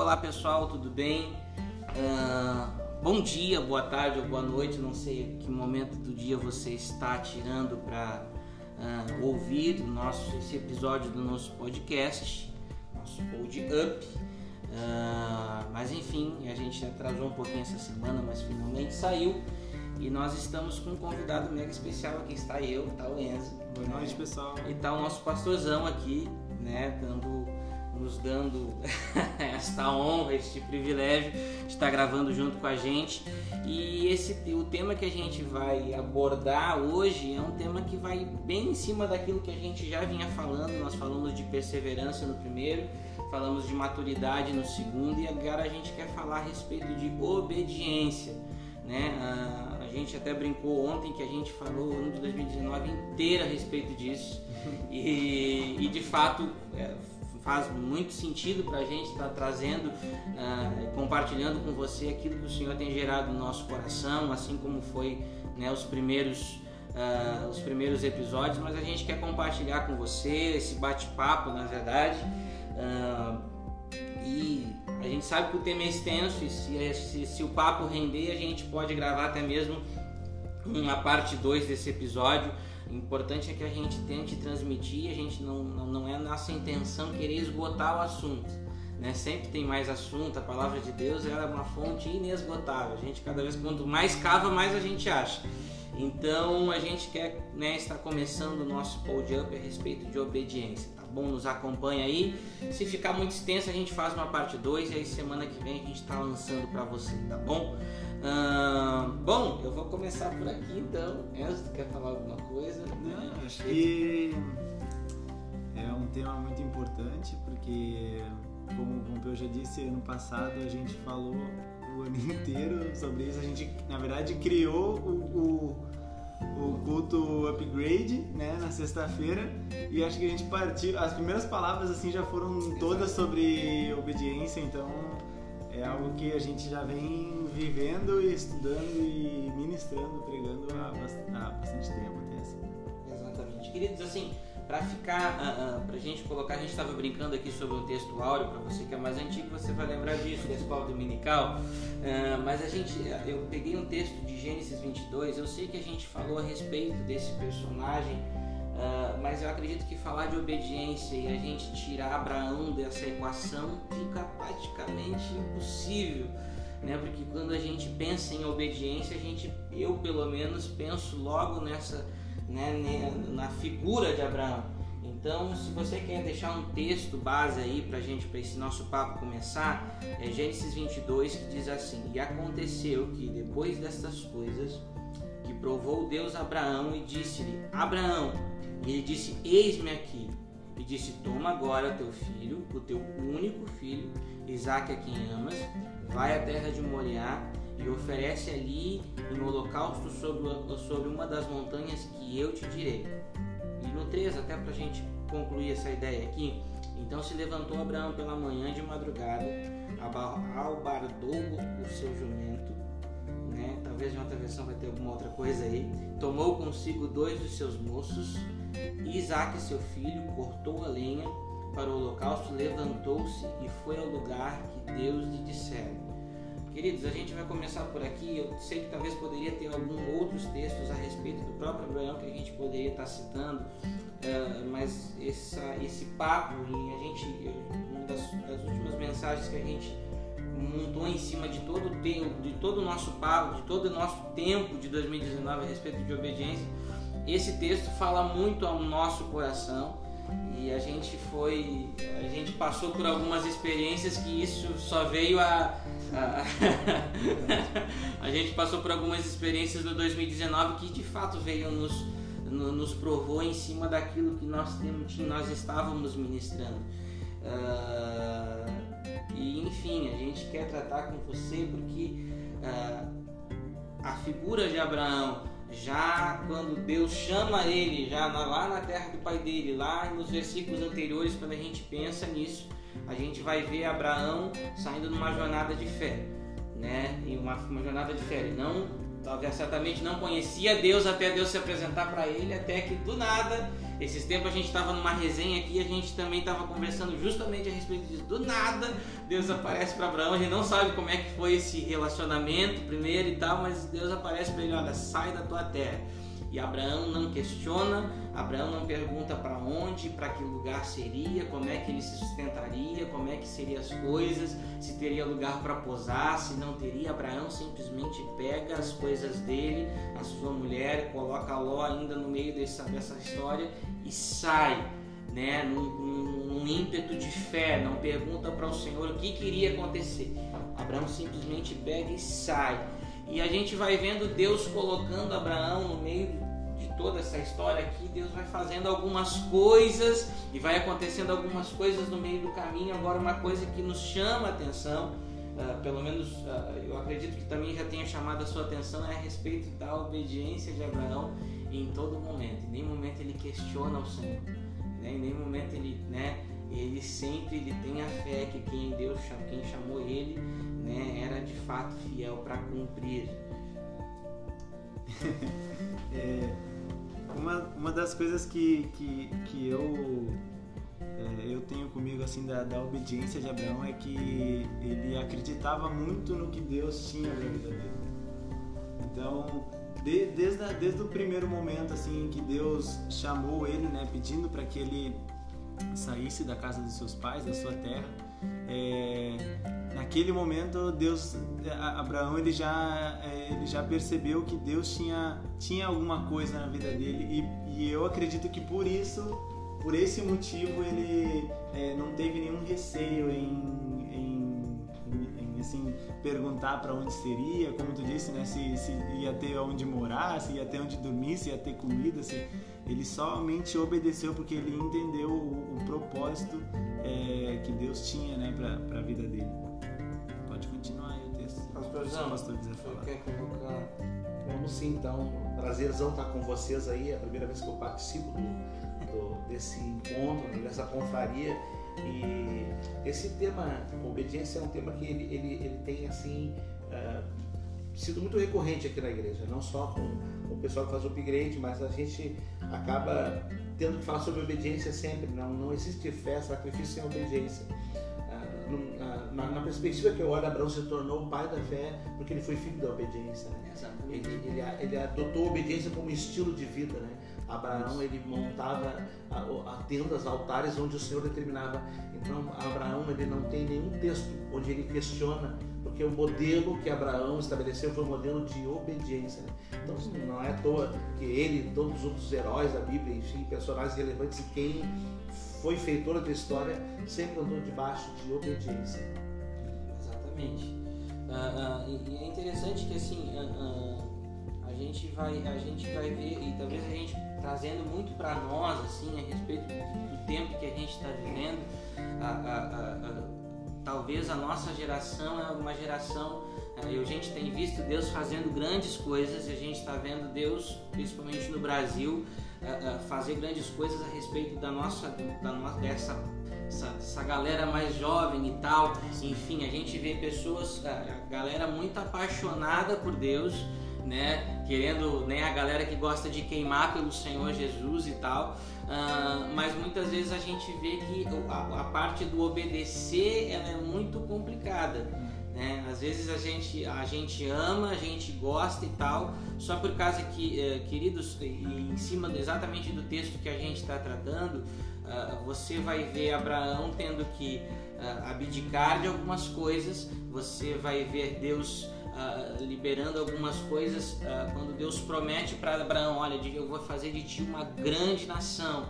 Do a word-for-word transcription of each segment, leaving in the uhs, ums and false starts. Olá pessoal, tudo bem? Uh, bom dia, boa tarde ou boa noite, não sei que momento do dia você está tirando para uh, ouvir nosso, esse episódio do nosso podcast, nosso Pod Up. Uh, mas enfim, a gente atrasou um pouquinho essa semana, mas finalmente saiu. E nós estamos com um convidado mega especial. Aqui está eu, está o Enzo. Boa noite, né? Pessoal. E está o nosso pastorzão aqui, né, dando, nos dando esta honra, este privilégio de estar gravando junto com a gente. E esse, o tema que a gente vai abordar hoje é um tema que vai bem em cima daquilo que a gente já vinha falando. Nós falamos de perseverança no primeiro, falamos de maturidade no segundo, e agora a gente quer falar a respeito de obediência, né? A, a gente até brincou ontem que a gente falou o ano de dois mil e dezenove inteiro a respeito disso, e, e de fato é, faz muito sentido para a gente estar tá trazendo, uh, compartilhando com você aquilo que o Senhor tem gerado no nosso coração, assim como foi, né, os primeiros uh, os primeiros episódios. Mas a gente quer compartilhar com você esse bate-papo, na verdade, uh, e a gente sabe que o tema é extenso, e se, se, se o papo render, a gente pode gravar até mesmo uma parte dois desse episódio. O importante é que a gente tente transmitir, a gente não, não, não é nossa intenção querer esgotar o assunto, né? Sempre tem mais assunto. A palavra de Deus, ela é uma fonte inesgotável. A gente, cada vez, quanto mais cava, mais a gente acha. Então, a gente quer, né, estar começando o nosso Pod Up a respeito de obediência. Bom, nos acompanha aí. Se ficar muito extenso, a gente faz uma parte dois, e aí semana que vem a gente tá lançando para você, tá bom? Uh, bom, eu vou começar por aqui então. Enzo, tu quer falar alguma coisa? Não, acho que é um tema muito importante, porque, como o Pompeu já disse, ano passado a gente falou o ano inteiro sobre isso. A gente, na verdade, criou o... o o culto Upgrade, né, na sexta-feira, e acho que a gente partiu, as primeiras palavras assim já foram todas sobre obediência. Então é algo que a gente já vem vivendo e estudando e ministrando, pregando há, há bastante tempo até assim. Exatamente, queridos, assim, para ficar, uh, uh, pra gente colocar, a gente estava brincando aqui sobre um texto áureo. Para você que é mais antigo, você vai lembrar disso, da escola dominical, uh, mas a gente, eu peguei um texto de Gênesis vinte e dois, eu sei que a gente falou a respeito desse personagem, uh, mas eu acredito que falar de obediência e a gente tirar Abraão dessa equação fica praticamente impossível, né? Porque quando a gente pensa em obediência, a gente, eu pelo menos penso logo nessa, né, na figura de Abraão. Então, se você quer deixar um texto base aí pra gente, para esse nosso papo começar, é Gênesis vinte e dois, que diz assim: "E aconteceu que, depois destas coisas, que provou Deus Abraão, e disse-lhe: Abraão. E ele disse: Eis-me aqui. E disse: Toma agora teu filho, o teu único filho, Isaque, a quem amas, vai à terra de Moriá e oferece ali em holocausto sobre, sobre uma das montanhas que eu te direi." E no três, até para a gente concluir essa ideia aqui: "Então se levantou Abraão pela manhã de madrugada, albardou o seu jumento", né? Talvez em outra versão vai ter alguma outra coisa aí. "Tomou consigo dois dos seus moços, Isaque seu filho, cortou a lenha para o holocausto, levantou-se e foi ao lugar que Deus lhe dissera." Queridos, a gente vai começar por aqui. Eu sei que talvez poderia ter alguns outros textos a respeito do próprio Abraão que a gente poderia estar citando, mas essa, esse papo, e a gente, uma das, das últimas mensagens que a gente montou em cima de todo o tempo, de todo o nosso papo, de todo o nosso tempo de dois mil e dezenove a respeito de obediência, esse texto fala muito ao nosso coração. E a gente foi, a gente passou por algumas experiências que isso só veio a... A, a gente passou por algumas experiências no dois mil e dezenove que de fato veio nos, nos provou em cima daquilo que nós, temos, que nós estávamos ministrando. Uh, e enfim, a gente quer tratar com você porque uh, a figura de Abraão, já quando Deus chama ele, já lá na terra do pai dele, lá nos versículos anteriores, quando a gente pensa nisso, a gente vai ver Abraão saindo numa jornada de fé, né? E uma, uma jornada de fé, não Talvez certamente não conhecia Deus até Deus se apresentar para ele, até que do nada, esses tempos a gente estava numa resenha aqui, a gente também estava conversando justamente a respeito disso. Do nada, Deus aparece para Abraão, a gente não sabe como é que foi esse relacionamento primeiro e tal, mas Deus aparece para ele, olha, sai da tua terra. E Abraão não questiona, Abraão não pergunta para onde, para que lugar seria, como é que ele se sustentaria, como é que seriam as coisas, se teria lugar para posar, se não teria. Abraão simplesmente pega as coisas dele, a sua mulher, coloca Ló ainda no meio dessa, dessa história e sai, né, num, num, num ímpeto de fé, não pergunta para o Senhor o que queria acontecer. Abraão simplesmente pega e sai. E a gente vai vendo Deus colocando Abraão no meio de toda essa história aqui. Deus vai fazendo algumas coisas e vai acontecendo algumas coisas no meio do caminho. Agora, uma coisa que nos chama a atenção, uh, pelo menos uh, eu acredito que também já tenha chamado a sua atenção, é a respeito da obediência de Abraão em todo momento. Em nenhum momento ele questiona o Senhor, né? Em nenhum momento ele, né, ele sempre ele tem a fé que quem Deus chamou, quem chamou ele, né, era de fato fiel para cumprir. é, uma, uma das coisas que, que, que eu, é, eu tenho comigo assim, da, da obediência de Abraão é que ele acreditava muito no que Deus tinha na vida dele. Então, de, desde, a, desde o primeiro momento assim, que Deus chamou ele, né, pedindo para que ele saísse da casa dos seus pais, da sua terra, é, naquele momento Deus, Abraão ele já, ele já percebeu que Deus tinha, tinha alguma coisa na vida dele, e, e eu acredito que por isso, por esse motivo ele é, não teve nenhum receio em, em, em assim, perguntar para onde seria, como tu disse, né, se, se ia ter onde morar, se ia ter onde dormir, se ia ter comida, se... Ele somente obedeceu porque ele entendeu o, o propósito é, que Deus tinha, né, para a vida dele. Pode continuar aí o texto. Pastorzão, o pastor quiser falar. Quer colocar? Vamos sim, então. Prazerzão estar com vocês aí. É a primeira vez que eu participo do, do, desse encontro, dessa confraria. E esse tema, obediência, é um tema que ele, ele, ele tem, assim, uh, sido muito recorrente aqui na igreja. Não só com o pessoal que faz o upgrade, mas a gente acaba tendo que falar sobre obediência sempre. Não, não existe fé, sacrifício sem obediência. Ah, na, na perspectiva que eu olho, Abraão se tornou o pai da fé porque ele foi filho da obediência, né? Ele, ele, ele adotou a obediência como estilo de vida, né? Abraão, ele montava a, a tendas, altares onde o Senhor determinava. Então, Abraão, ele não tem nenhum texto onde ele questiona, porque o modelo que Abraão estabeleceu foi um modelo de obediência, né? Então, não é à toa que ele e todos os outros heróis da Bíblia, enfim, personagens relevantes, quem foi feitora da história, sempre andou debaixo de obediência. Exatamente. Uh, uh, e é interessante que, assim, uh, uh, a, gente vai, a gente vai ver, e talvez a gente trazendo muito para nós, assim, a respeito do, do tempo que a gente está vivendo, a, a, a, a, talvez a nossa geração é uma geração, a gente tem visto Deus fazendo grandes coisas, e a gente está vendo Deus, principalmente no Brasil, fazer grandes coisas a respeito da nossa, da nossa dessa essa, essa galera mais jovem e tal. Enfim, a gente vê pessoas, a galera muito apaixonada por Deus, né, querendo, né, a galera que gosta de queimar pelo Senhor Jesus e tal, uh, mas muitas vezes a gente vê que a, a parte do obedecer, ela é muito complicada, né? Às vezes a gente, a gente ama, a gente gosta e tal, só por causa que, uh, queridos, em cima exatamente do texto que a gente está tratando, uh, você vai ver Abraão tendo que uh, abdicar de algumas coisas, você vai ver Deus Uh, liberando algumas coisas, uh, quando Deus promete para Abraão, olha, eu vou fazer de ti uma grande nação.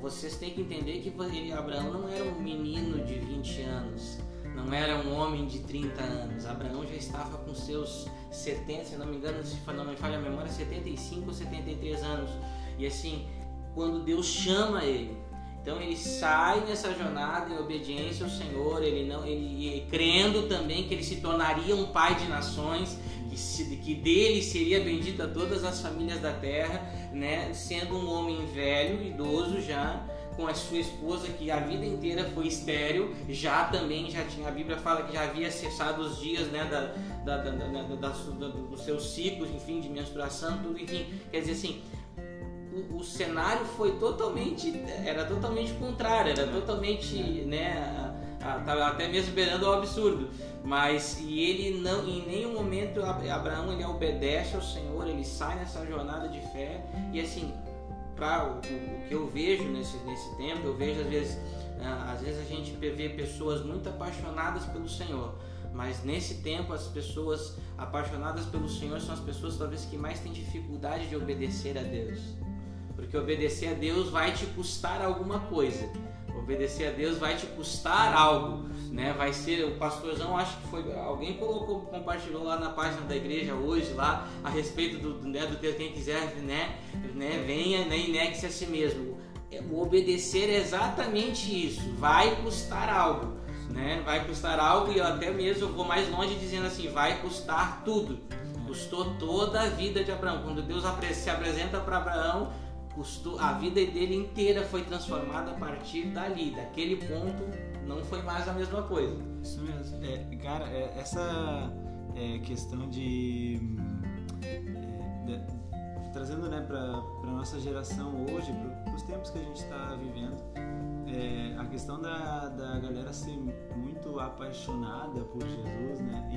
Vocês têm que entender que ele, Abraão não era um menino de vinte anos, não era um homem de trinta anos. Abraão já estava com seus setenta, se não me engano, se não me falha a memória, setenta e cinco ou setenta e três anos. E assim, quando Deus chama ele, Então ele sai nessa jornada em obediência ao Senhor, ele não, ele, crendo também que ele se tornaria um pai de nações, que, se, que dele seria bendita todas as famílias da terra, né? Sendo um homem velho, idoso já, com a sua esposa que a vida inteira foi estéril, já também já tinha, a Bíblia fala que já havia cessado os dias, né, da, da, da, da, da, da, da, dos seus ciclos, enfim, de menstruação, tudo, enfim, quer dizer assim, o, o cenário foi totalmente, era totalmente contrário, era totalmente, né, estava até mesmo beirando ao absurdo, mas e ele não, em nenhum momento Abraão ele obedece ao Senhor, ele sai nessa jornada de fé e assim, o que eu vejo nesse, nesse tempo, eu vejo às vezes, às vezes a gente vê pessoas muito apaixonadas pelo Senhor, mas nesse tempo as pessoas apaixonadas pelo Senhor são as pessoas talvez que mais têm dificuldade de obedecer a Deus, porque obedecer a Deus vai te custar alguma coisa, obedecer a Deus vai te custar algo, né? Vai ser, o pastorzão, acho que foi, alguém colocou, compartilhou lá na página da igreja hoje, lá, a respeito do, né, do que quem quiser, né, né, venha, né, inexe a si mesmo. O obedecer é exatamente isso, vai custar algo, né? Vai custar algo, e eu até mesmo vou mais longe dizendo assim, vai custar tudo. Custou toda a vida de Abraão. Quando Deus se apresenta para Abraão, a vida dele inteira foi transformada a partir dali, daquele ponto não foi mais a mesma coisa. Isso mesmo, é, cara, é, essa é, questão de, é, de trazendo, né, para para nossa geração hoje, para os tempos que a gente está vivendo, é, a questão da, da galera ser muito apaixonada por Jesus, né,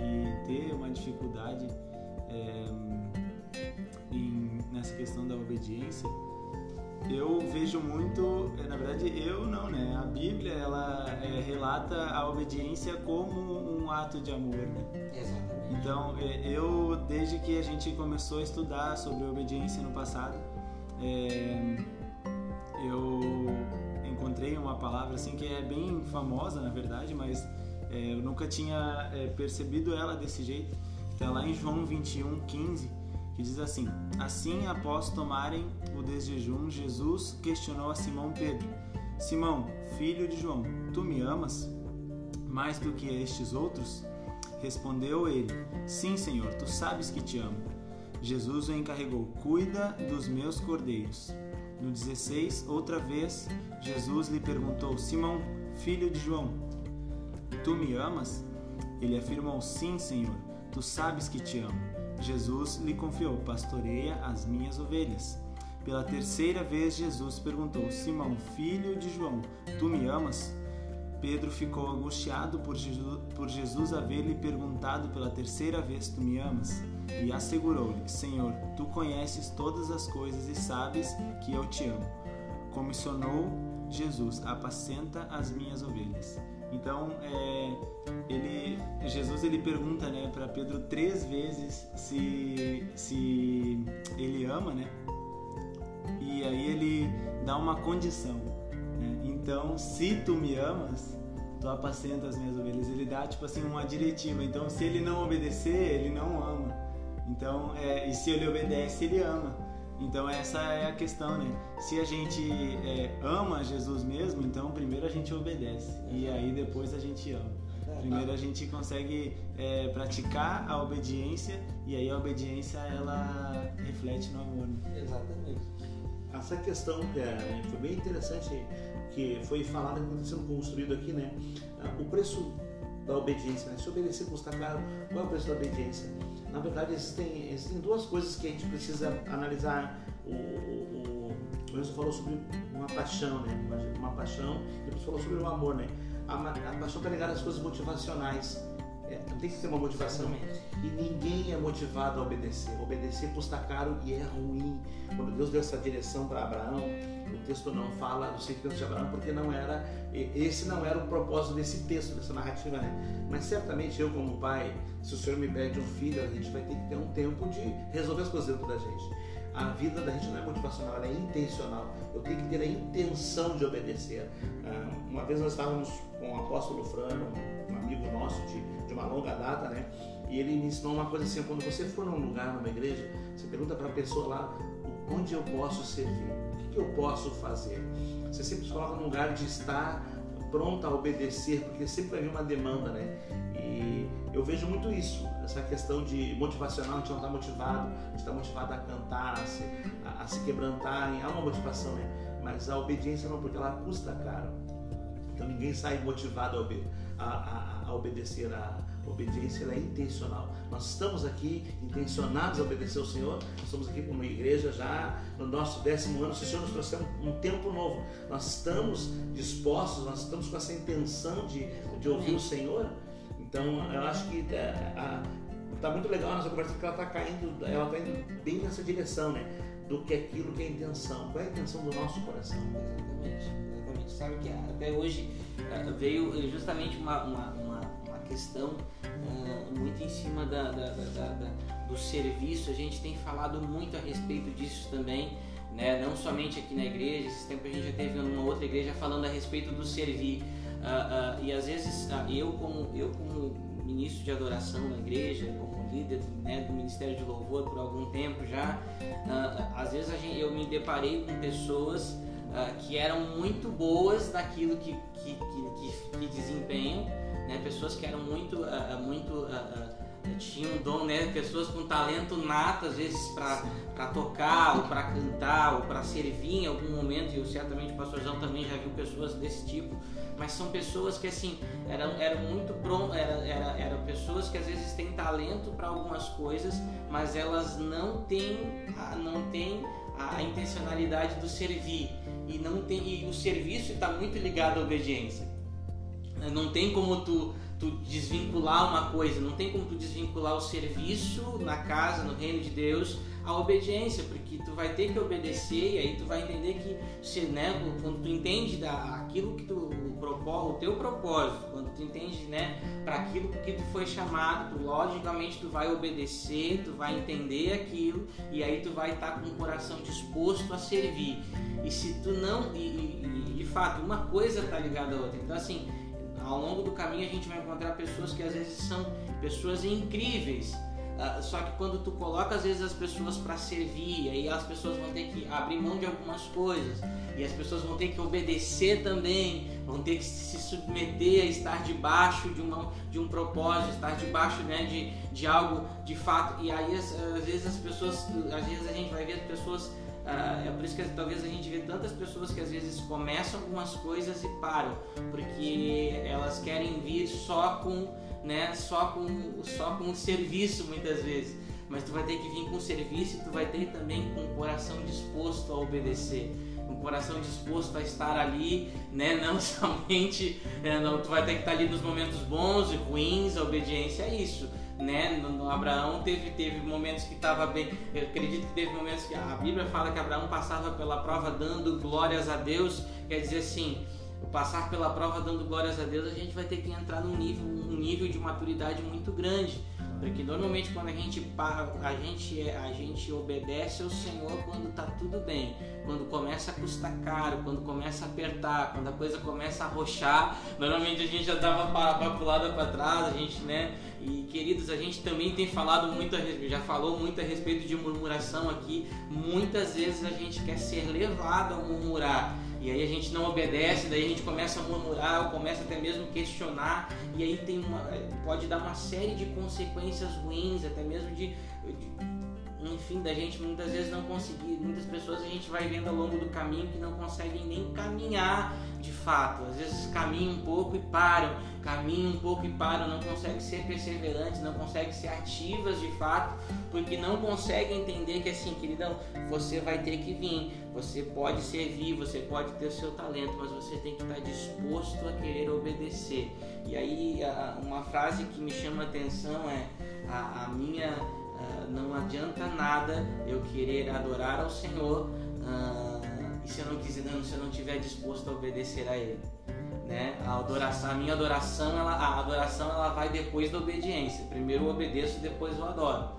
e ter uma dificuldade é, em, nessa questão da obediência. Eu vejo muito, na verdade eu não, né? A Bíblia, ela é, relata a obediência como um ato de amor, né? Exatamente. Então, é, eu, desde que a gente começou a estudar sobre obediência no passado, é, eu encontrei uma palavra assim que é bem famosa, na verdade, mas é, eu nunca tinha é, percebido ela desse jeito. Está lá em João vinte e um, quinze. Que diz assim: assim, após tomarem o desjejum, Jesus questionou a Simão Pedro: Simão, filho de João, tu me amas mais do que estes outros? Respondeu ele: sim, Senhor, tu sabes que te amo. Jesus o encarregou: cuida dos meus cordeiros. No dezesseis, outra vez, Jesus lhe perguntou: Simão, filho de João, tu me amas? Ele afirmou: sim, Senhor, tu sabes que te amo. Jesus lhe confiou: pastoreia as minhas ovelhas. Pela terceira vez, Jesus perguntou: Simão, filho de João, tu me amas? Pedro ficou angustiado por Jesus, por Jesus haver lhe perguntado pela terceira vez: tu me amas? E assegurou-lhe: Senhor, tu conheces todas as coisas e sabes que eu te amo. Comissionou Jesus: apacenta as minhas ovelhas. Então, é, ele, Jesus ele pergunta, né, para Pedro três vezes se, se ele ama, né? E aí ele dá uma condição, né? Então, se tu me amas, tu apacenta as minhas ovelhas. Ele dá tipo assim uma diretiva. Então, se ele não obedecer, ele não ama. Então, é, e se ele obedece, ele ama. Então essa é a questão, né? Se a gente é, ama Jesus mesmo, então primeiro a gente obedece, exato, e aí depois a gente ama. Primeiro a gente consegue é, praticar a obediência, e aí a obediência ela reflete no amor, né? Exatamente. Essa questão é, foi bem interessante, que foi falada, que está sendo construído aqui, né? O preço da obediência, né? Se obedecer custa caro, qual é o preço da obediência? Na verdade, existem, existem duas coisas que a gente precisa analisar. O, o, o Enzo falou sobre uma paixão, né? Uma paixão, depois falou sobre o amor, né? A, a paixão está ligada às coisas motivacionais. É, tem que ter uma motivação. E ninguém é motivado a obedecer. Obedecer custa caro e é ruim. Quando Deus deu essa direção para Abraão, o texto não fala do sentimento de Abraão, porque não era, esse não era o propósito desse texto, dessa narrativa, né? Mas certamente eu, como pai, se o Senhor me pede um filho, a gente vai ter que ter um tempo de resolver as coisas dentro da gente. A vida da gente não é motivacional, ela é intencional. Eu tenho que ter a intenção de obedecer. Uma vez nós estávamos com o apóstolo Frano, um amigo nosso de, de uma longa data, né? E ele me ensinou uma coisa assim: quando você for num lugar, numa igreja, você pergunta para a pessoa lá onde eu posso servir. que eu posso fazer? Você sempre se coloca num lugar de estar pronto a obedecer, porque sempre vai vir uma demanda, né? E eu vejo muito isso, essa questão de motivacional, de não estar motivado, de estar motivado a cantar, a se, a, a se quebrantar, há uma motivação, né? Mas a obediência não, porque ela custa caro. Então ninguém sai motivado a, obede- a, a, a obedecer. A obediência, ela é intencional. Nós estamos aqui intencionados a obedecer ao Senhor. Estamos aqui como igreja já no nosso décimo ano. Se o Senhor nos trouxer um, um tempo novo, nós estamos dispostos, nós estamos com essa intenção de, de ouvir o Senhor. Então eu acho que está tá muito legal a nossa conversa, porque ela está caindo, ela está indo bem nessa direção, né? Do que aquilo que é a intenção. Qual é a intenção do nosso coração? Exatamente. Sabe que até hoje veio justamente uma, uma, uma, uma questão uh, muito em cima da, da, da, da, do serviço. A gente tem falado muito a respeito disso também, né? Não somente aqui na igreja, esse tempo a gente já teve numa outra igreja falando a respeito do servir. Uh, uh, e às vezes uh, eu, como, eu como ministro de adoração na igreja, como líder, né, do Ministério de Louvor por algum tempo já, uh, às vezes a gente, eu me deparei com pessoas Uh, que eram muito boas naquilo que, que, que, que desempenham, né? Pessoas que eram muito, uh, muito uh, uh, tinham um dom, né? Pessoas com talento nato, às vezes para tocar ou para cantar ou para servir em algum momento, e certamente o pastor João também já viu pessoas desse tipo, mas são pessoas que assim, eram, eram muito prontas, eram, eram, eram pessoas que às vezes têm talento para algumas coisas, mas elas não têm, não têm a intencionalidade do servir, e não tem, e o serviço está muito ligado à obediência. Não tem como tu, tu desvincular uma coisa, não tem como tu desvincular o serviço na casa, no reino de Deus, a obediência, porque tu vai ter que obedecer, e aí tu vai entender que se, né, quando tu entende da, aquilo que tu propor, o teu propósito, quando tu entende, né, para aquilo que tu foi chamado, tu, logicamente tu vai obedecer, tu vai entender aquilo, e aí tu vai estar com o coração disposto a servir. E se tu não, e, e, e de fato uma coisa está ligada à outra. Então assim, ao longo do caminho a gente vai encontrar pessoas que às vezes são pessoas incríveis, Uh, só que quando tu coloca às vezes as pessoas para servir, aí as pessoas vão ter que abrir mão de algumas coisas, e as pessoas vão ter que obedecer também, vão ter que se submeter a estar debaixo de, uma, de um propósito, estar debaixo, né, de, de algo de fato. E aí às, às vezes as pessoas, às vezes a gente vai ver as pessoas, uh, é por isso que talvez a gente vê tantas pessoas que às vezes começam algumas coisas e param, porque elas querem vir só com, né, só com, só com o serviço muitas vezes. Mas tu vai ter que vir com o serviço, e tu vai ter também com o coração disposto a obedecer, com o coração disposto a estar ali, né? Não somente, é, não, tu vai ter que estar ali nos momentos bons e ruins. A obediência é isso, né? No, no Abraão teve, teve momentos que estava bem. Eu acredito que teve momentos que a Bíblia fala que Abraão passava pela prova dando glórias a Deus. Quer dizer assim, passar pela prova dando glórias a Deus, a gente vai ter que entrar num nível, um nível de maturidade muito grande, porque normalmente quando a gente, a gente, a gente obedece ao Senhor quando está tudo bem, quando começa a custar caro, quando começa a apertar, quando a coisa começa a rochar, normalmente a gente já dava papulada para trás, a gente, né? E queridos, a gente também tem falado muito, a respeito, já falou muito a respeito de murmuração aqui. Muitas vezes a gente quer ser levado a murmurar, e aí a gente não obedece, daí a gente começa a murmurar, ou começa até mesmo a questionar, e aí tem uma, pode dar uma série de consequências ruins, até mesmo de, de, enfim, da gente muitas vezes não conseguir. Muitas pessoas a gente vai vendo ao longo do caminho que não conseguem nem caminhar de fato. Às vezes caminham um pouco e param, caminham um pouco e param, não conseguem ser perseverantes, não conseguem ser ativas de fato, porque não conseguem entender que assim, queridão, você vai ter que vir. Você pode servir, você pode ter o seu talento, mas você tem que estar disposto a querer obedecer. E aí uma frase que me chama a atenção é a, a minha, uh, não adianta nada eu querer adorar ao Senhor uh, e se eu não quiser, não, se eu não estiver disposto a obedecer a Ele. Né? A, adoração, a minha adoração, ela, a adoração ela vai depois da obediência. Primeiro eu obedeço, depois eu adoro.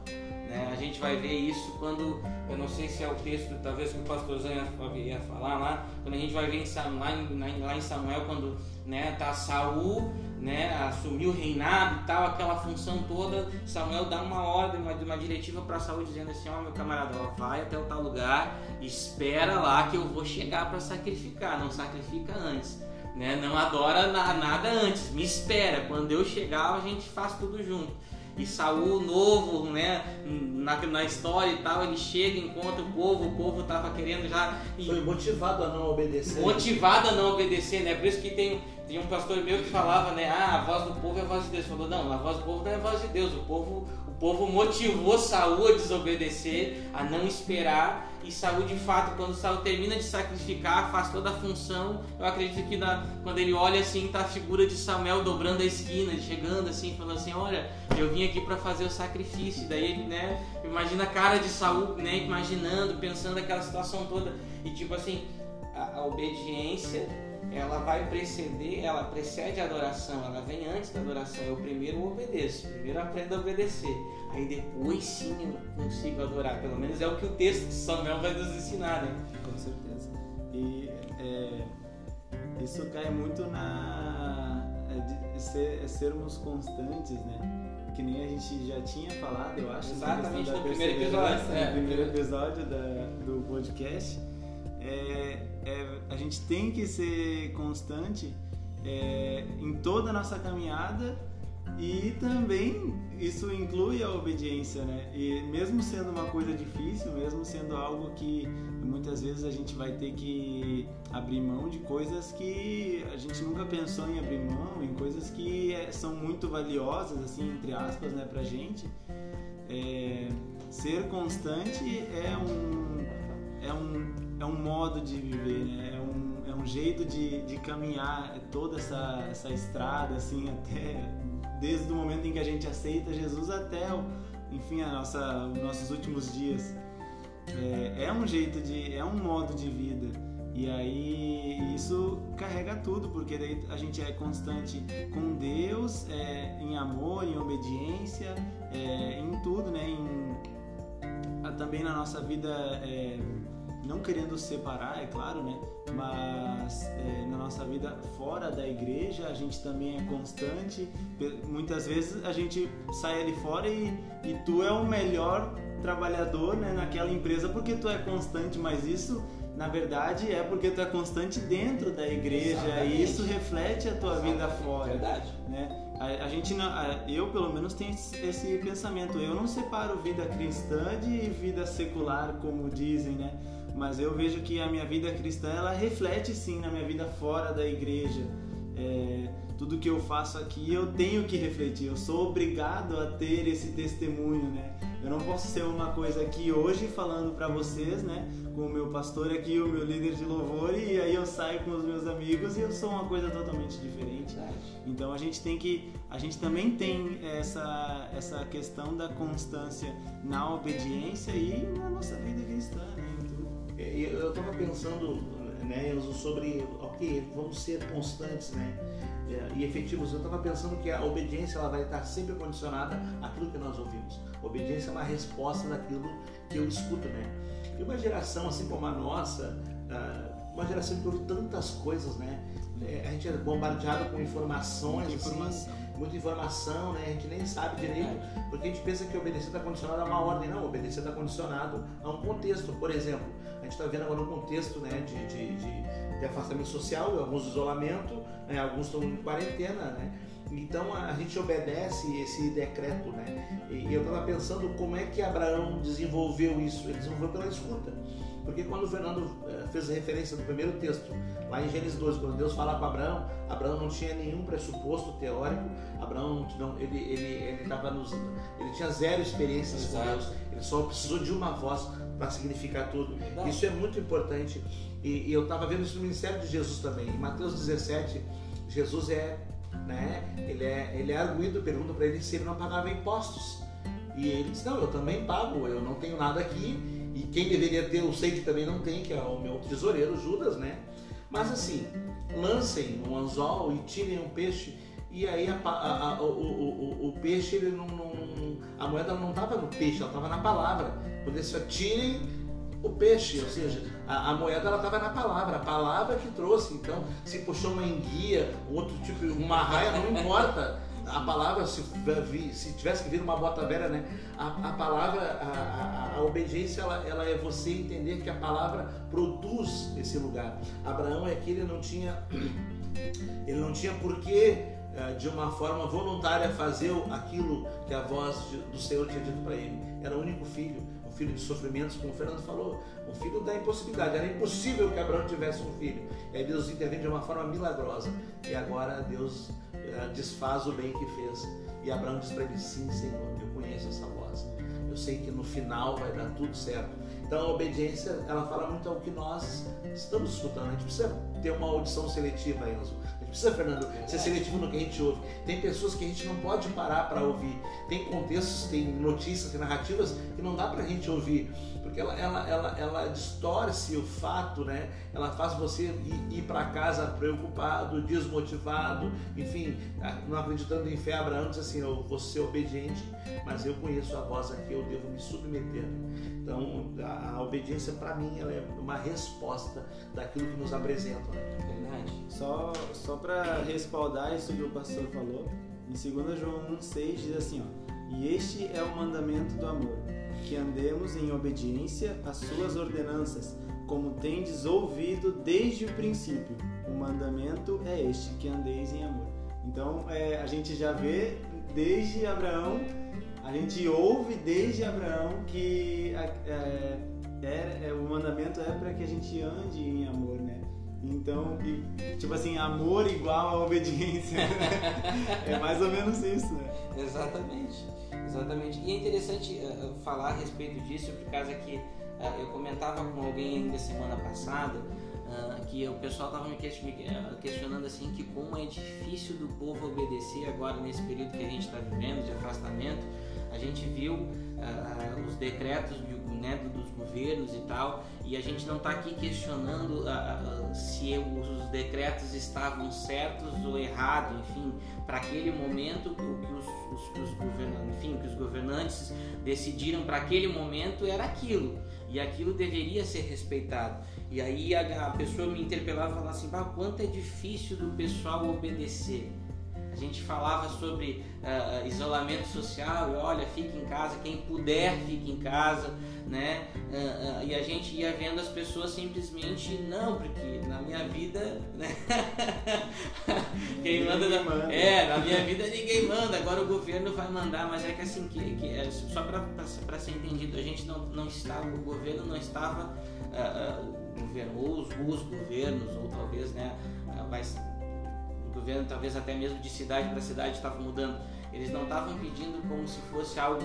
Né? A gente vai ver isso quando, eu não sei se é o texto, talvez que o pastor Zan ia, ia falar lá, quando a gente vai ver em, lá, em, lá em Samuel, quando né, tá Saul, né, assumiu o reinado e tal, aquela função toda, Samuel dá uma ordem, uma, uma diretiva para Saul dizendo assim, ó, oh, meu camarada, ó, vai até o tal lugar, espera lá que eu vou chegar para sacrificar, não sacrifica antes. Né? Não adora na, nada antes, me espera, quando eu chegar a gente faz tudo junto. E Saul novo, né, na, na história e tal, ele chega, encontra o povo, o povo tava querendo já... E... Foi motivado a não obedecer. Motivado a não obedecer, né, por isso que tem, tem um pastor meu que falava, né, ah, a voz do povo é a voz de Deus. Ele falou, não, a voz do povo não é a voz de Deus, o povo, o povo motivou Saul a desobedecer, a não esperar. E Saul, de fato, quando Saul termina de sacrificar, faz toda a função. Eu acredito que na, quando ele olha assim, tá a figura de Samuel dobrando a esquina, chegando assim, falando assim, olha, eu vim aqui para fazer o sacrifício. Daí ele, né, imagina a cara de Saul, né, imaginando, pensando aquela situação toda. E tipo assim, a, a obediência, ela vai preceder, ela precede a adoração, ela vem antes da adoração. Eu primeiro obedeço, primeiro aprendo a obedecer, aí depois sim eu consigo adorar. Pelo menos é o que o texto de Samuel vai nos ensinar, né? Com certeza. E é, isso cai muito na é, ser, é sermos constantes, né? Que nem a gente já tinha falado, eu acho. Exatamente, no primeiro episódio. É. No primeiro episódio da, do podcast. É, é, a gente tem que ser constante é, em toda a nossa caminhada, e também isso inclui a obediência, né? E mesmo sendo uma coisa difícil, mesmo sendo algo que muitas vezes a gente vai ter que abrir mão de coisas que a gente nunca pensou em abrir mão, em coisas que é, são muito valiosas, assim, entre aspas, né, pra gente. É, ser constante é um... É um É um modo de viver, né? É um, é um jeito de, de caminhar toda essa, essa estrada, assim, até desde o momento em que a gente aceita Jesus até, o, enfim, a nossa, os nossos últimos dias. É, é um jeito de, é um modo de vida. E aí isso carrega tudo, porque daí a gente é constante com Deus, é, em amor, em obediência, é, em tudo, né? Em, também na nossa vida. É, não querendo separar, é claro, né? Mas é, na nossa vida fora da igreja a gente também é constante. Muitas vezes a gente sai ali fora e, e tu é o melhor trabalhador, né, naquela empresa porque tu é constante, mas isso na verdade é porque tu é constante dentro da igreja. Exatamente. E isso reflete a tua Exatamente. Vida fora. Verdade. Né? A, a gente não, a, eu pelo menos tenho esse pensamento, eu não separo vida cristã de vida secular, como dizem, né? Mas eu vejo que a minha vida cristã, ela reflete sim na minha vida fora da igreja. É, tudo que eu faço aqui, eu tenho que refletir. Eu sou obrigado a ter esse testemunho, né? Eu não posso ser uma coisa aqui hoje falando para vocês, né? Com o meu pastor aqui, o meu líder de louvor, e aí eu saio com os meus amigos e eu sou uma coisa totalmente diferente. Então a gente tem que, a gente também tem essa, essa questão da constância na obediência e na nossa vida cristã, né? Eu estava pensando, né, Enzo, sobre, ok, vamos ser constantes, né, e efetivos. Eu estava pensando que a obediência, ela vai estar sempre condicionada àquilo que nós ouvimos. A obediência é uma resposta daquilo que eu escuto, né. E uma geração assim como a nossa, uma geração que ouve tantas coisas, né, a gente é bombardeado com informações, muita informação, assim, muita informação, né, a gente nem sabe direito, porque a gente pensa que obedecer está condicionado a uma ordem. Não, obedecer está condicionado a um contexto. Por exemplo, a gente está vendo agora um contexto, né, de, de, de, de afastamento social, alguns isolamento, né, alguns estão em quarentena, né? Então a gente obedece esse decreto, né? E, e eu estava pensando como é que Abraão desenvolveu isso. Ele desenvolveu pela escuta. Porque quando o Fernando fez a referência do primeiro texto, lá em Gênesis doze, quando Deus fala para Abraão, Abraão não tinha nenhum pressuposto teórico, Abraão não, ele, ele, ele, tava nos, ele tinha zero experiências com Deus, ele só precisou de uma voz para significar tudo. Isso é muito importante. E, e eu estava vendo isso no ministério de Jesus também. Em Mateus dezessete, Jesus é, né, ele é, ele é arguído, pergunta para ele se ele não pagava impostos. E ele diz, não, eu também pago, eu não tenho nada aqui. E quem deveria ter, eu sei que também não tem, que é o meu tesoureiro, Judas, né? Mas assim, lancem um anzol e tirem um peixe, e aí a, a, a, o, o, o, o peixe ele não, não, mundo. A moeda não estava no peixe, ela estava na palavra. Quando eles tirem o peixe, ou seja, a, a moeda estava na palavra, a palavra que trouxe. Então, se puxou uma enguia, outro tipo, uma raia, não importa. A palavra, se, se tivesse que vir uma bota velha, né? A, a palavra, a, a, a obediência, ela, ela é você entender que a palavra produz esse lugar. Abraão é que ele não tinha, ele não tinha porquê de uma forma voluntária fazer aquilo que a voz de, do Senhor tinha dito para ele. Era o único filho, um filho de sofrimentos, como o Fernando falou, um filho da impossibilidade. Era impossível que Abraão tivesse um filho. E aí Deus intervém de uma forma milagrosa. E agora Deus desfaz o bem que fez. E Abraão diz para ele: sim, Senhor, eu conheço essa voz, eu sei que no final vai dar tudo certo. Então a obediência, ela fala muito ao que nós estamos escutando. A gente precisa ter uma audição seletiva, Enzo. A gente precisa, Fernando, ser seletivo no que a gente ouve. Tem pessoas que a gente não pode parar para ouvir. Tem contextos, tem notícias, tem narrativas que não dá para a gente ouvir, porque ela, ela, ela, ela distorce o fato, né? Ela faz você ir, ir para casa preocupado, desmotivado, enfim, não acreditando em fé. Abraão diz assim: eu vou ser obediente, mas eu conheço a voz aqui, eu devo me submeter. Então, a, a obediência, para mim, ela é uma resposta daquilo que nos apresentam. Verdade. Só, só para respaldar isso que o pastor falou, em dois João um, seis diz assim, ó: e este é o mandamento do amor, que andemos em obediência às suas ordenanças, como tendes ouvido desde o princípio. O mandamento é este, que andeis em amor. Então, é, a gente já vê desde Abraão, a gente ouve desde Abraão que é, é, é, o mandamento é para que a gente ande em amor, né? Então, tipo assim, amor igual a obediência, né? É mais ou menos isso, né? Exatamente, exatamente. E é interessante uh, falar a respeito disso, por causa que uh, eu comentava com alguém ainda semana passada, uh, que o pessoal estava me questionando assim, que como é difícil do povo obedecer agora nesse período que a gente está vivendo, de afastamento. A gente viu uh, os decretos de, né, dos governos e tal, e a gente não está aqui questionando uh, uh, se os decretos estavam certos ou errados, enfim, para aquele momento que os, que os, governantes, enfim, que os governantes decidiram para aquele momento era aquilo, e aquilo deveria ser respeitado. E aí a, a pessoa me interpelava e falava assim: ah, quanto é difícil do pessoal obedecer. A gente falava sobre uh, isolamento social, e olha, fica em casa, quem puder fica em casa, né? Uh, uh, e a gente ia vendo as pessoas simplesmente, não, porque na minha vida, né? quem manda, na... manda, é, na minha vida ninguém manda, agora o governo vai mandar. Mas é que assim, que, que é, só para ser entendido, a gente não, não estava, o governo não estava, uh, uh, o governo, ou os, os governos, ou talvez, né, uh, vai governo, talvez até mesmo de cidade para cidade estava mudando. Eles não estavam pedindo como se fosse algo,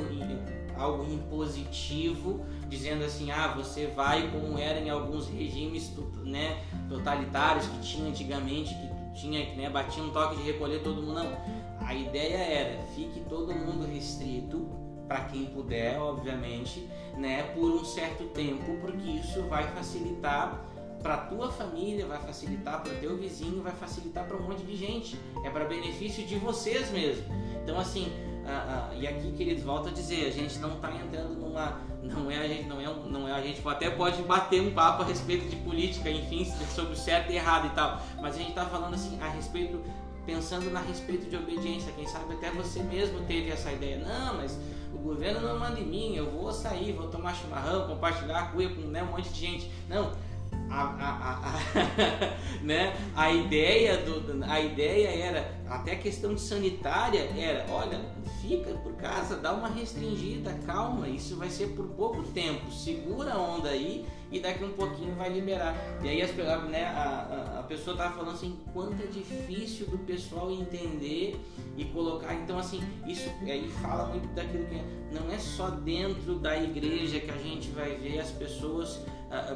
algo impositivo, dizendo assim: ah, você vai, como era em alguns regimes, né, totalitários que tinha antigamente, que tinha, né, batia um toque de recolher todo mundo. Não. A ideia era: fique todo mundo restrito, para quem puder, obviamente, né, por um certo tempo, porque isso vai facilitar para tua família, vai facilitar para o teu vizinho, vai facilitar para um monte de gente. É para benefício de vocês mesmo. Então assim, uh, uh, e aqui, queridos, volto a dizer, a gente não está entrando numa, não é a gente, não é, não é a gente até pode bater um papo a respeito de política, enfim, sobre o certo e errado e tal. Mas a gente está falando assim a respeito, pensando na respeito de obediência. Quem sabe até você mesmo teve essa ideia: não, mas o governo não manda em mim, eu vou sair, vou tomar chimarrão, compartilhar a cuia com, né, um monte de gente. Não. A, a, a, a, né? a, ideia do, a ideia era, até a questão sanitária era: olha, fica por casa, dá uma restringida, calma, isso vai ser por pouco tempo, segura a onda aí e daqui um pouquinho vai liberar. E aí as, né, a, a, a pessoa estava falando assim: quanto é difícil do pessoal entender e colocar. Então assim, isso aí fala muito daquilo que é, não é só dentro da igreja que a gente vai ver as pessoas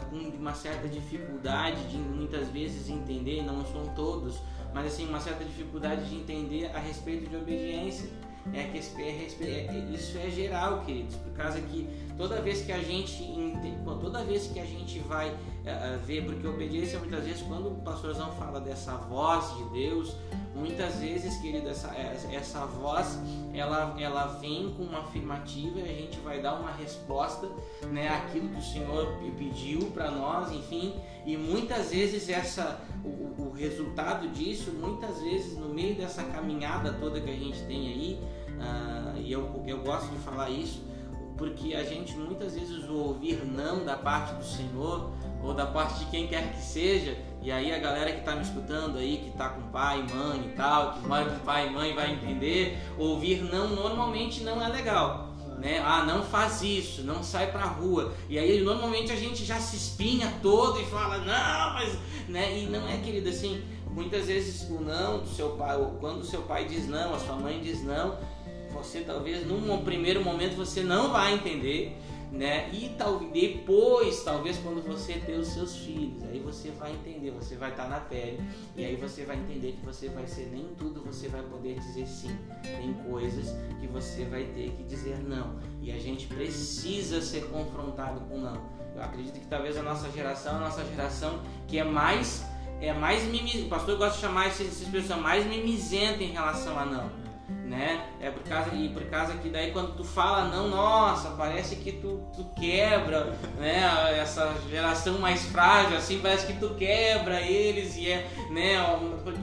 com uma certa dificuldade de muitas vezes entender, não são todos, mas assim, uma certa dificuldade de entender a respeito de obediência. É que isso é geral, queridos, por causa que toda vez que a gente toda vez que a gente vai é, ver, porque obediência muitas vezes, quando o pastorzão fala dessa voz de Deus, muitas vezes, querido, essa, essa voz ela, ela vem com uma afirmativa e a gente vai dar uma resposta, né, àquilo que o Senhor pediu para nós, enfim, e muitas vezes essa, o, o resultado disso, muitas vezes no meio dessa caminhada toda que a gente tem aí, uh, e eu, eu gosto de falar isso, porque a gente muitas vezes o ouvir não da parte do Senhor ou da parte de quem quer que seja, e aí a galera que está me escutando aí, que está com pai, mãe e tal, que mora com pai e mãe, vai entender, ouvir não normalmente não é legal, né? Ah, não faz isso, não sai pra rua, e aí normalmente a gente já se espinha todo e fala, não, mas, né? E não é, querido, assim, muitas vezes o não do seu pai, quando o seu pai diz não, a sua mãe diz não, você talvez num primeiro momento você não vai entender, né? E tal, depois, talvez quando você ter os seus filhos, aí você vai entender, você vai estar na pele, e aí você vai entender que você vai ser, nem tudo você vai poder dizer sim, tem coisas que você vai ter que dizer não, e a gente precisa ser confrontado com não. Eu acredito que talvez a nossa geração, a nossa geração que é mais, é mais mimizenta, o pastor gosta de chamar essa expressão, mais mimizenta em relação a não. Né? É por causa, e por causa que daí quando tu fala não, nossa, parece que tu, tu quebra, né? Essa geração mais frágil, assim, parece que tu quebra eles, e é, né?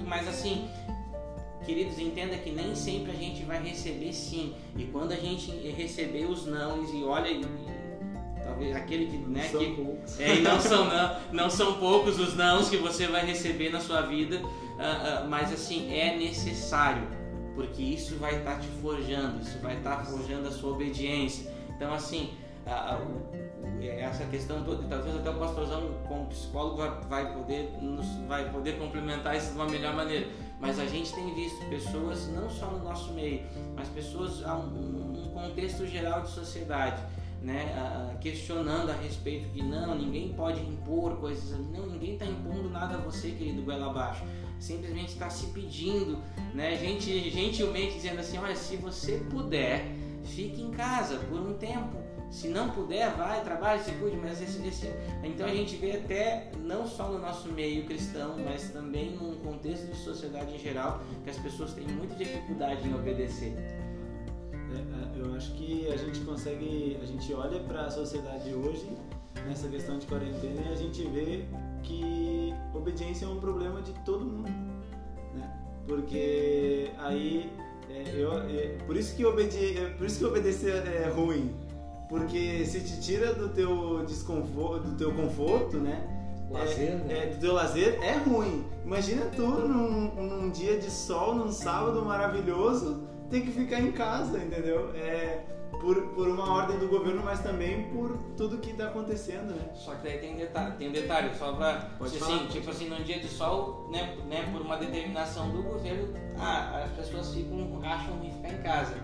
Mas assim, queridos, entenda que nem sempre a gente vai receber sim, e quando a gente receber os não, e olha, e, talvez aquele que, né, são que é, e não são não, não são poucos os nãos que você vai receber na sua vida, uh, uh, mas assim, é necessário, porque isso vai estar te forjando, isso vai estar forjando a sua obediência. Então, assim, a, a, essa questão toda, talvez até o pastorzão como psicólogo vai poder, vai poder complementar isso de uma melhor maneira, mas a gente tem visto pessoas, não só no nosso meio, mas pessoas num contexto geral de sociedade, né, questionando a respeito que não, ninguém pode impor coisas, não, ninguém está impondo nada a você, querido, goela abaixo, simplesmente está se pedindo, né, gente, gentilmente dizendo assim, olha, se você puder, fique em casa por um tempo, se não puder, vai, trabalhe, se cuide, mas esse, esse... Então a gente vê até, não só no nosso meio cristão, mas também num contexto de sociedade em geral, que as pessoas têm muita dificuldade em obedecer. Eu acho que a gente consegue, a gente olha para a sociedade hoje, nessa questão de quarentena, e a gente vê que obediência é um problema de todo mundo, né? Porque aí, é, eu, é, por isso que obedi, é, por isso que obedecer é ruim, porque se te tira do teu desconforto, do teu conforto, né? Lazer, é, né? é, do teu lazer é ruim. Imagina tu num, num dia de sol, num sábado maravilhoso, tem que ficar em casa, entendeu? É, por, por uma ordem do governo, mas também por tudo que está acontecendo, né? Só que daí tem um detalhe, tem um detalhe só para assim, tipo assim, num dia de sol, né, né, por uma determinação do governo, ah, as pessoas ficam, acham ruim ficar em casa.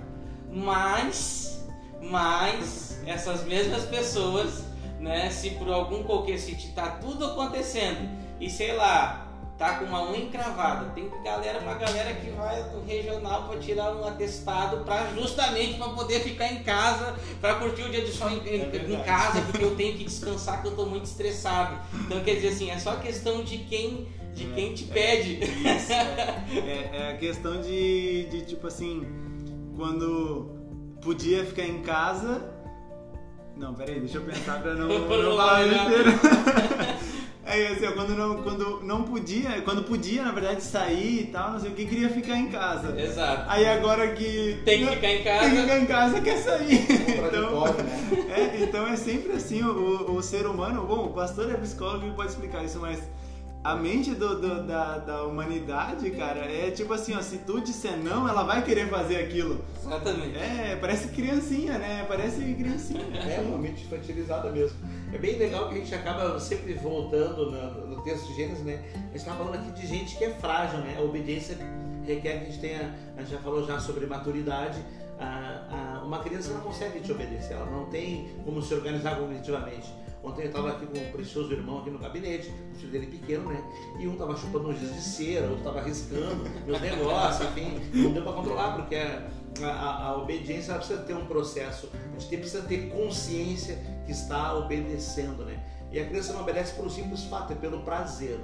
Mas, mas essas mesmas pessoas, né, se por algum qualquer, se tá tudo acontecendo e sei lá, tá com uma unha encravada, tem galera, uma galera que vai do regional para tirar um atestado para justamente para poder ficar em casa, para curtir o dia de sol em, é em casa, porque eu tenho que descansar que eu tô muito estressado. Então quer dizer assim, é só questão de quem, de é, quem te pede. É, isso, é, é, é a questão de, de tipo assim, quando podia ficar em casa. Não, peraí, deixa eu pensar para não, não falar inteiro. É assim, quando não, quando não podia, quando podia, na verdade, sair e tal, não sei o que, queria ficar em casa. Exato. Aí agora que... Tem que ficar em casa. Tem que ficar em casa, quer sair. Então, é, então é sempre assim, o, o ser humano... Bom, o pastor é psicólogo e pode explicar isso, mas a mente do, do, da, da humanidade, cara, é tipo assim, ó, se tu disser não, ela vai querer fazer aquilo. Exatamente. É, parece criancinha, né? Parece criancinha. É uma mente infantilizada mesmo. É bem legal que a gente acaba sempre voltando no, no texto de Gênesis, né? A gente está falando aqui de gente que é frágil, né? A obediência requer que a gente tenha... A gente já falou já sobre maturidade. A, a, uma criança não consegue te obedecer, ela não tem como se organizar cognitivamente. Ontem eu estava aqui com um precioso irmão aqui no gabinete, o filho dele pequeno, né? E um estava chupando uns giz de cera, outro estava riscando meus negócios, enfim, não deu para controlar, porque a, a, a obediência precisa ter um processo, a gente precisa ter consciência que está obedecendo, né? E a criança não obedece por um simples fato, é pelo prazer.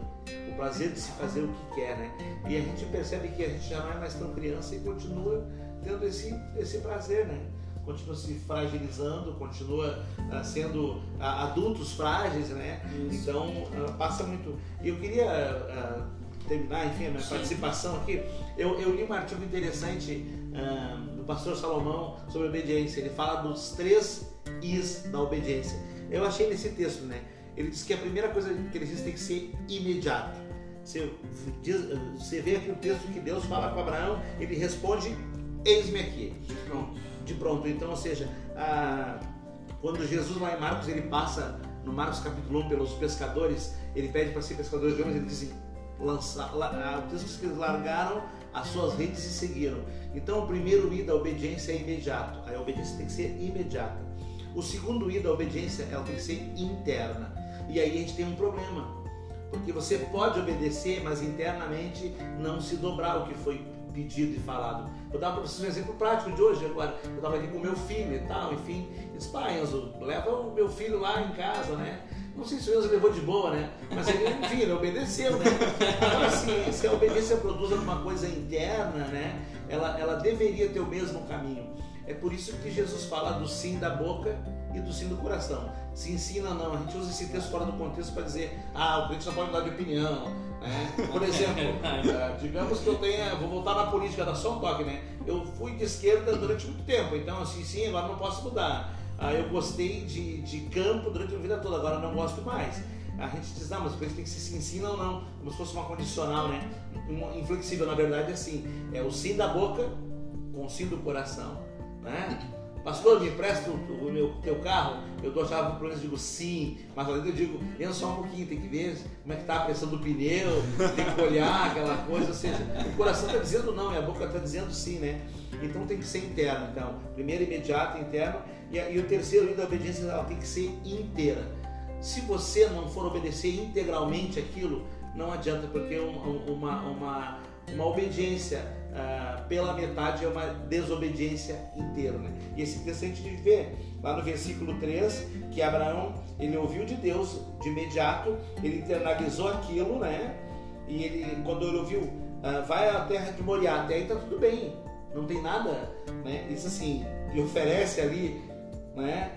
O prazer de se fazer o que quer, né? E a gente percebe que a gente já não é mais tão criança e continua tendo esse, esse prazer, né? Continua se fragilizando, continua uh, sendo uh, adultos frágeis, né? Isso. Então uh, passa muito. E eu queria uh, terminar, enfim, a minha Sim. participação aqui. Eu, eu li um artigo interessante uh, do pastor Salomão sobre obediência. Ele fala dos três Is da obediência. Eu achei nesse texto, né? Ele diz que a primeira coisa que ele diz tem que ser imediato. Você, diz, você vê aqui o texto que Deus fala com Abraão, ele responde: eis-me aqui. Pronto. De pronto. Então, ou seja, a... quando Jesus lá em Marcos, ele passa no Marcos capítulo um pelos pescadores, ele pede para ser pescadores de homens, ele diz lançar, o texto que eles largaram as suas redes e seguiram. Então o primeiro I da obediência é imediato, a obediência tem que ser imediata. O segundo I da obediência, ela tem que ser interna. E aí a gente tem um problema, porque você pode obedecer, mas internamente não se dobrar o que foi pedido e falado. Vou dar para vocês um exemplo prático de hoje agora. Eu estava aqui com o meu filho e tal, enfim. Eu disse: pai, Enzo, leva o meu filho lá em casa, né? Não sei se o Enzo levou de boa, né? Mas ele, enfim, ele obedeceu, né? Então, assim, se a obediência produz alguma coisa interna, né? Ela, ela deveria ter o mesmo caminho. É por isso que Jesus fala do sim da boca e do sim do coração. Se ensina ou não, a gente usa esse texto fora do contexto para dizer: ah, o crente só pode mudar de opinião, né? Por exemplo, digamos que eu tenha, vou voltar na política, da só um toque, né? Eu fui de esquerda durante muito tempo, então assim, sim, agora não posso mudar. Ah, eu gostei de, de campo durante a vida toda, agora não gosto mais. A gente diz: ah, mas o crente tem que se, se ensina ou não, como se fosse uma condicional, né? Inflexível, na verdade, é assim, é o sim da boca com o sim do coração, né? Pastor, me empresta o, o meu, teu carro? Eu dou a chave para o problema e digo sim, mas eu digo: entra só um pouquinho, tem que ver como é que está a pressão do pneu, tem que olhar aquela coisa. Ou seja, o coração está dizendo não e a boca está dizendo sim, né? Então tem que ser interno. Então, primeiro imediato, interno, e, e o terceiro I da obediência, ela tem que ser inteira. Se você não for obedecer integralmente aquilo, não adianta, porque uma, uma, uma, uma obediência Uh, pela metade é uma desobediência inteira, né? E esse texto a gente vê lá no versículo três, que Abraão, ele ouviu de Deus de imediato, ele internalizou aquilo, né? E ele, quando ele ouviu, uh, vai à terra de Moriá, até aí tá tudo bem, não tem nada, né? Isso assim, e oferece ali, né?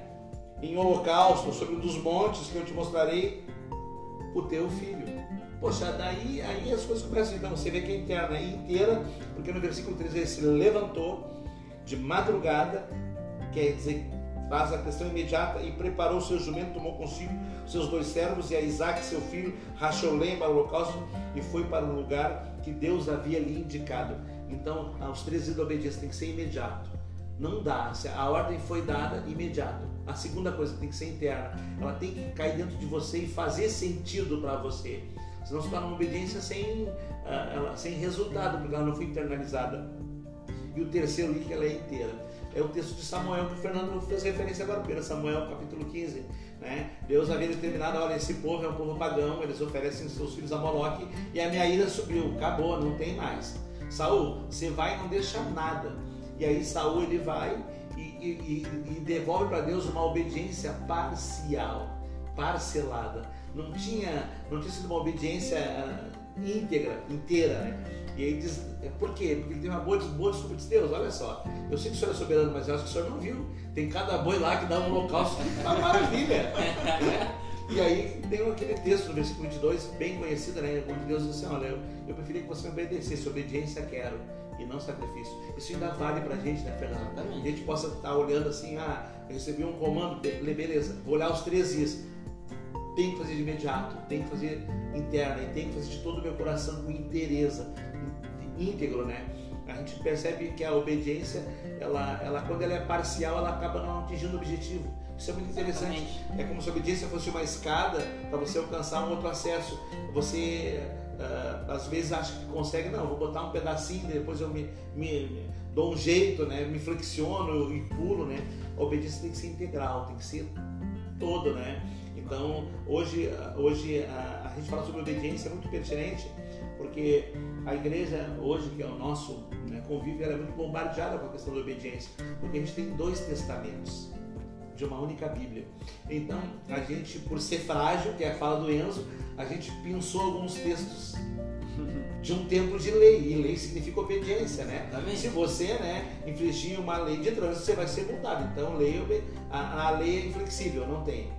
Em holocausto, sobre um dos montes que eu te mostrarei, o teu filho. Poxa, daí aí as coisas começam. Então você vê que é interna, é inteira, porque no versículo treze ele se levantou de madrugada, quer dizer, faz a questão imediata, e preparou o seu jumento, tomou consigo seus dois servos e a Isaque, seu filho, rachou lenha para o holocausto e foi para o lugar que Deus havia lhe indicado. Então, aos treze da obediência tem que ser imediato. Não dá, a ordem foi dada, imediato. A segunda coisa tem que ser interna, ela tem que cair dentro de você e fazer sentido para você. Senão se torna uma obediência sem, uh, ela, sem resultado, porque ela não foi internalizada. E o terceiro link, ela é inteira. É o texto de Samuel, que o Fernando fez referência agora, primeiro Samuel, capítulo quinze. Né? Deus havia determinado: olha, esse povo é um povo pagão, eles oferecem seus filhos a Moloque, e a minha ira subiu, acabou, não tem mais. Saul, você vai e não deixa nada. E aí Saul, ele vai e, e, e, e devolve para Deus uma obediência parcial, parcelada. Não tinha, não tinha sido uma obediência íntegra, inteira, né? E aí diz, por quê? Porque ele tem uma boa, boa desculpa de Deus: olha só, eu sei que o senhor é soberano, mas eu acho que o senhor não viu. Tem cada boi lá que dá um holocausto, que tá maravilha. E aí tem aquele texto no versículo vinte e dois, bem conhecido, né? Onde Deus diz assim: olha, eu, eu preferia que você me obedecesse, obediência quero e não sacrifício. Isso ainda vale pra gente, né, Fernando? Exatamente. A gente possa estar olhando assim: ah, eu recebi um comando, beleza, vou olhar os três is. Tem que fazer de imediato, tem que fazer interna, e tem que fazer de todo o meu coração, com inteireza, íntegro, né? A gente percebe que a obediência, ela, ela, quando ela é parcial, ela acaba não atingindo o objetivo. Isso é muito interessante. Exatamente. É como se a obediência fosse uma escada para você alcançar um outro acesso. Você, uh, às vezes, acha que consegue: não, vou botar um pedacinho, depois eu me, me dou um jeito, né? Me flexiono e pulo, né? A obediência tem que ser integral, tem que ser todo, né? Então, hoje, hoje a, a gente fala sobre obediência, é muito pertinente, porque a igreja hoje, que é o nosso, né, convívio, ela é muito bombardeada com a questão da obediência, porque a gente tem dois testamentos. de uma única Bíblia. Então, a gente, por ser frágil, que é a fala do Enzo, a gente pensou alguns textos de um tempo de lei, e lei significa obediência, né? Amém. Se você, né, infringir uma lei de trânsito, você vai ser multado. Então, lei, a, a lei é inflexível, não tem.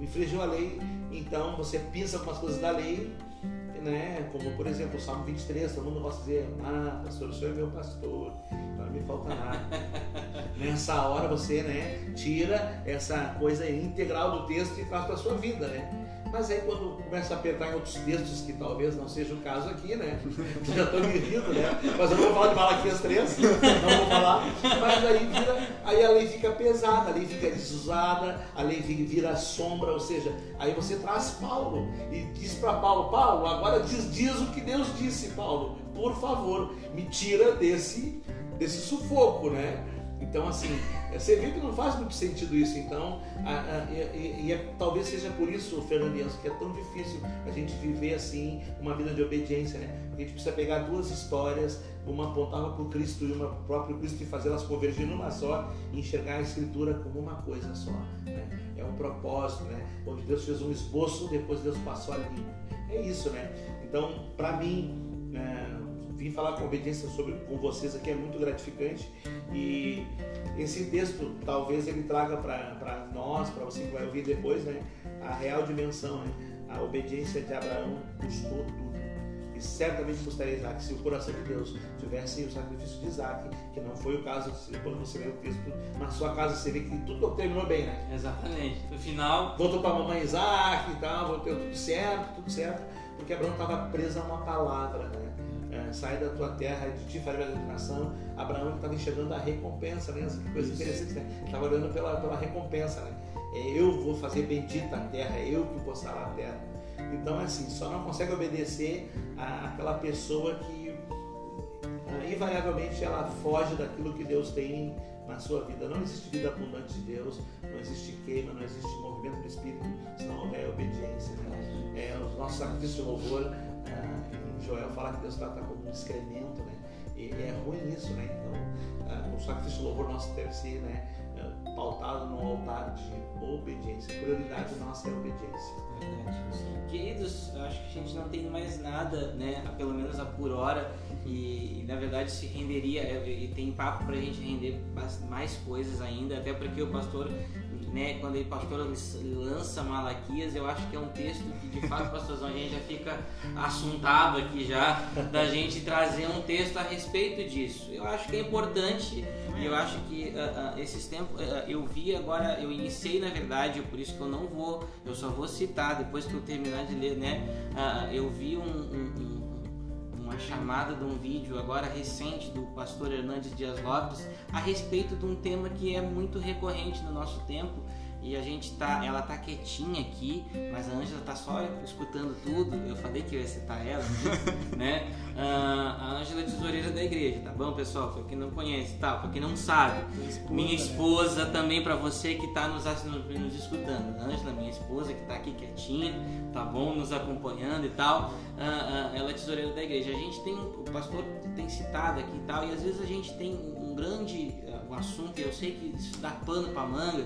Infringiu a lei, então você pensa com as coisas da lei, né? Como, por exemplo, o Salmo vinte e três, todo mundo gosta de dizer: ah, pastor, o senhor é meu pastor, não me falta nada. Nessa hora você, né, tira essa coisa integral do texto e traz para a sua vida, né? Mas aí quando começa a apertar em outros textos, que talvez não seja o caso aqui, né? Eu já estou me rindo, né? Mas eu não vou falar de Malaquias três, não vou falar. Mas aí, vira, aí a lei fica pesada, a lei fica desusada, a lei vira sombra, ou seja, aí você traz Paulo e diz para Paulo: Paulo, agora diz, diz o que Deus disse, Paulo. Por favor, me tira desse, desse sufoco, né? Então, assim, você vê que não faz muito sentido isso. Então, a, a, e, e é, talvez seja por isso, Fernandinho, que é tão difícil a gente viver assim uma vida de obediência, né? A gente precisa pegar duas histórias, uma apontava para o Cristo e uma para o próprio Cristo, e fazê-las convergir numa só, e enxergar a Escritura como uma coisa só, né? É um propósito, né? Onde Deus fez um esboço, depois Deus passou a limpo. É isso, né? Então, para mim, é... vim falar com obediência sobre, com vocês aqui, é muito gratificante, e esse texto talvez ele traga para nós, para você que vai ouvir depois, né, a real dimensão, né? A obediência de Abraão custou tudo, e certamente custaria Isaque. Se o coração de Deus tivesse o sacrifício de Isaque, que não foi o caso, quando você lê o texto, na sua casa você vê que tudo terminou bem, né? Exatamente, no final... voltou para a mamãe Isaque e tal, voltou tudo certo, tudo certo, porque Abraão estava preso a uma palavra, né? É, sai da tua terra, de ti farei uma grande nação. Abraão estava enxergando a recompensa, né? Que coisa interessante, né? Ele estava olhando pela, pela recompensa, né? É, eu vou fazer bendita a terra, é eu que vou sarar a terra. Então, é assim, só não consegue obedecer a, aquela pessoa que a, invariavelmente ela foge daquilo que Deus tem na sua vida. Não existe vida abundante de Deus, não existe queima, não existe movimento do Espírito, se não houver obediência, né? É, os nossos sacrifícios de louvor, é, Joel fala que Deus trata como um excremento, né? E é ruim isso, né? Então, uh, o sacrifício do louvor nosso deve ser, né, uh, pautado no altar de obediência. A prioridade nossa é a obediência. Verdade. Queridos, eu acho que a gente não tem mais nada, né? Pelo menos a por hora. E, e na verdade se renderia, e tem papo pra gente render mais coisas ainda, até porque o pastor, né, quando ele pastor lança Malaquias, eu acho que é um texto que de fato, pastorzão, a gente já fica assuntado aqui já, da gente trazer um texto a respeito disso. Eu acho que é importante, e eu acho que uh, uh, esses tempos, uh, eu vi agora, eu iniciei na verdade, por isso que eu não vou, eu só vou citar, depois que eu terminar de ler, né, uh, eu vi um, um, um uma chamada de um vídeo agora recente do pastor Hernandes Dias Lopes a respeito de um tema que é muito recorrente no nosso tempo, e a gente tá, ela tá quietinha aqui, mas a Ângela tá só escutando tudo. Eu falei que eu ia citar ela, né? Uh, a Ângela é tesoureira da igreja, tá bom, pessoal? Pra quem não conhece, tá? Pra quem não sabe, minha esposa, minha esposa né? Também pra você que tá nos, nos, nos escutando, a Ângela, minha esposa, que tá aqui quietinha, tá bom? Nos acompanhando e tal. Uh, uh, ela é tesoureira da igreja. A gente tem, o pastor tem citado aqui e tal, e às vezes a gente tem um grande uh, um assunto, e eu sei que isso dá pano pra manga,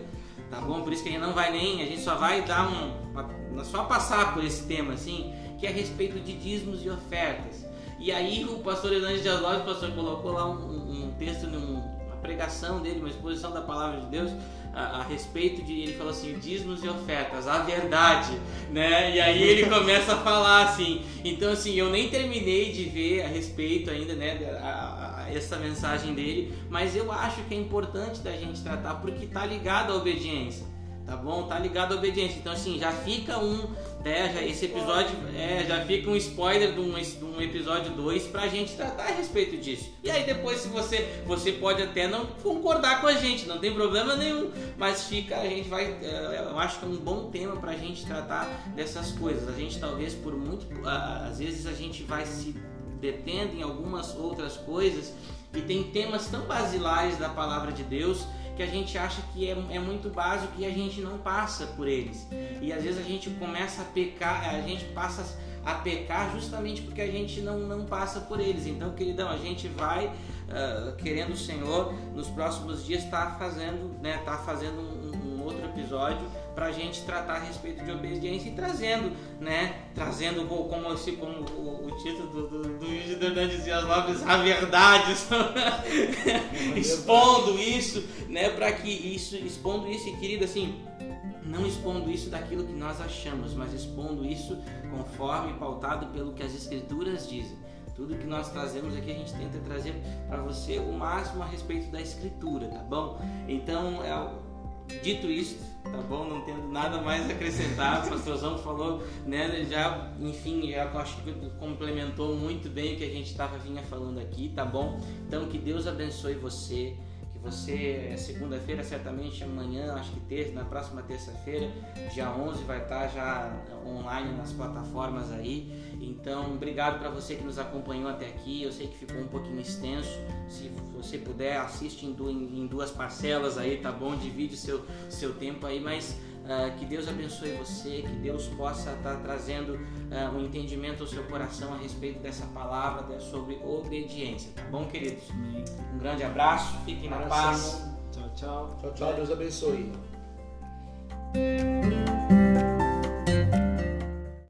tá bom? Por isso que a gente não vai nem, a gente só vai dar um, uma, só passar por esse tema assim, que é a respeito de dízimos e ofertas. E aí o pastor Hernandes Dias Lopes, o pastor colocou lá um, um texto, uma pregação dele, uma exposição da palavra de Deus a, a respeito de, ele falou assim, dízimos e ofertas, a verdade, né? E aí ele começa a falar assim, então assim, eu nem terminei de ver a respeito ainda, né, a, a, essa mensagem dele, mas eu acho que é importante da gente tratar, porque tá ligado à obediência, tá bom? Tá ligado à obediência. Então assim, já fica um, né, já, esse episódio, é, já fica um spoiler de um, de um episódio dois pra gente tratar a respeito disso. E aí depois, se você, você pode até não concordar com a gente, não tem problema nenhum, mas fica, a gente vai, eu acho que é um bom tema pra gente tratar dessas coisas. A gente talvez por muito, às vezes a gente vai se detendo em algumas outras coisas, e tem temas tão basilares da palavra de Deus que a gente acha que é, é muito básico e a gente não passa por eles. E às vezes a gente começa a pecar, a gente passa a pecar justamente porque a gente não, não passa por eles. Então, queridão, a gente vai, uh, querendo o Senhor, nos próximos dias tá fazendo, né, tá fazendo um, um um outro episódio para a gente tratar a respeito de obediência e trazendo, né, trazendo como, assim, como o, o título do vídeo do Hernandes Dias Lopes, a verdade, expondo isso, né, para que isso, expondo isso, querido, assim, não expondo isso daquilo que nós achamos, mas expondo isso conforme pautado pelo que as Escrituras dizem. Tudo que nós trazemos aqui, a gente tenta trazer para você o máximo a respeito da Escritura, tá bom? Então, é, dito isso, tá bom? Não tendo nada mais a acrescentar, o pastorzão falou, né? Já, enfim, já acho que complementou muito bem o que a gente estava vinha falando aqui, tá bom? Então, que Deus abençoe você. Você, é segunda-feira, certamente amanhã, acho que terça, na próxima terça-feira, dia onze, vai estar já online nas plataformas aí. Então, obrigado para você que nos acompanhou até aqui. Eu sei que ficou um pouquinho extenso. Se você puder, assiste em duas parcelas aí, tá bom? Divide seu, seu tempo aí, mas... Uh, que Deus abençoe você, que Deus possa estar tá trazendo uh, um entendimento ao seu coração a respeito dessa palavra sobre obediência, tá bom, queridos? Um grande abraço, fiquem na paz. Tchau, tchau. Tchau, tchau, Deus abençoe.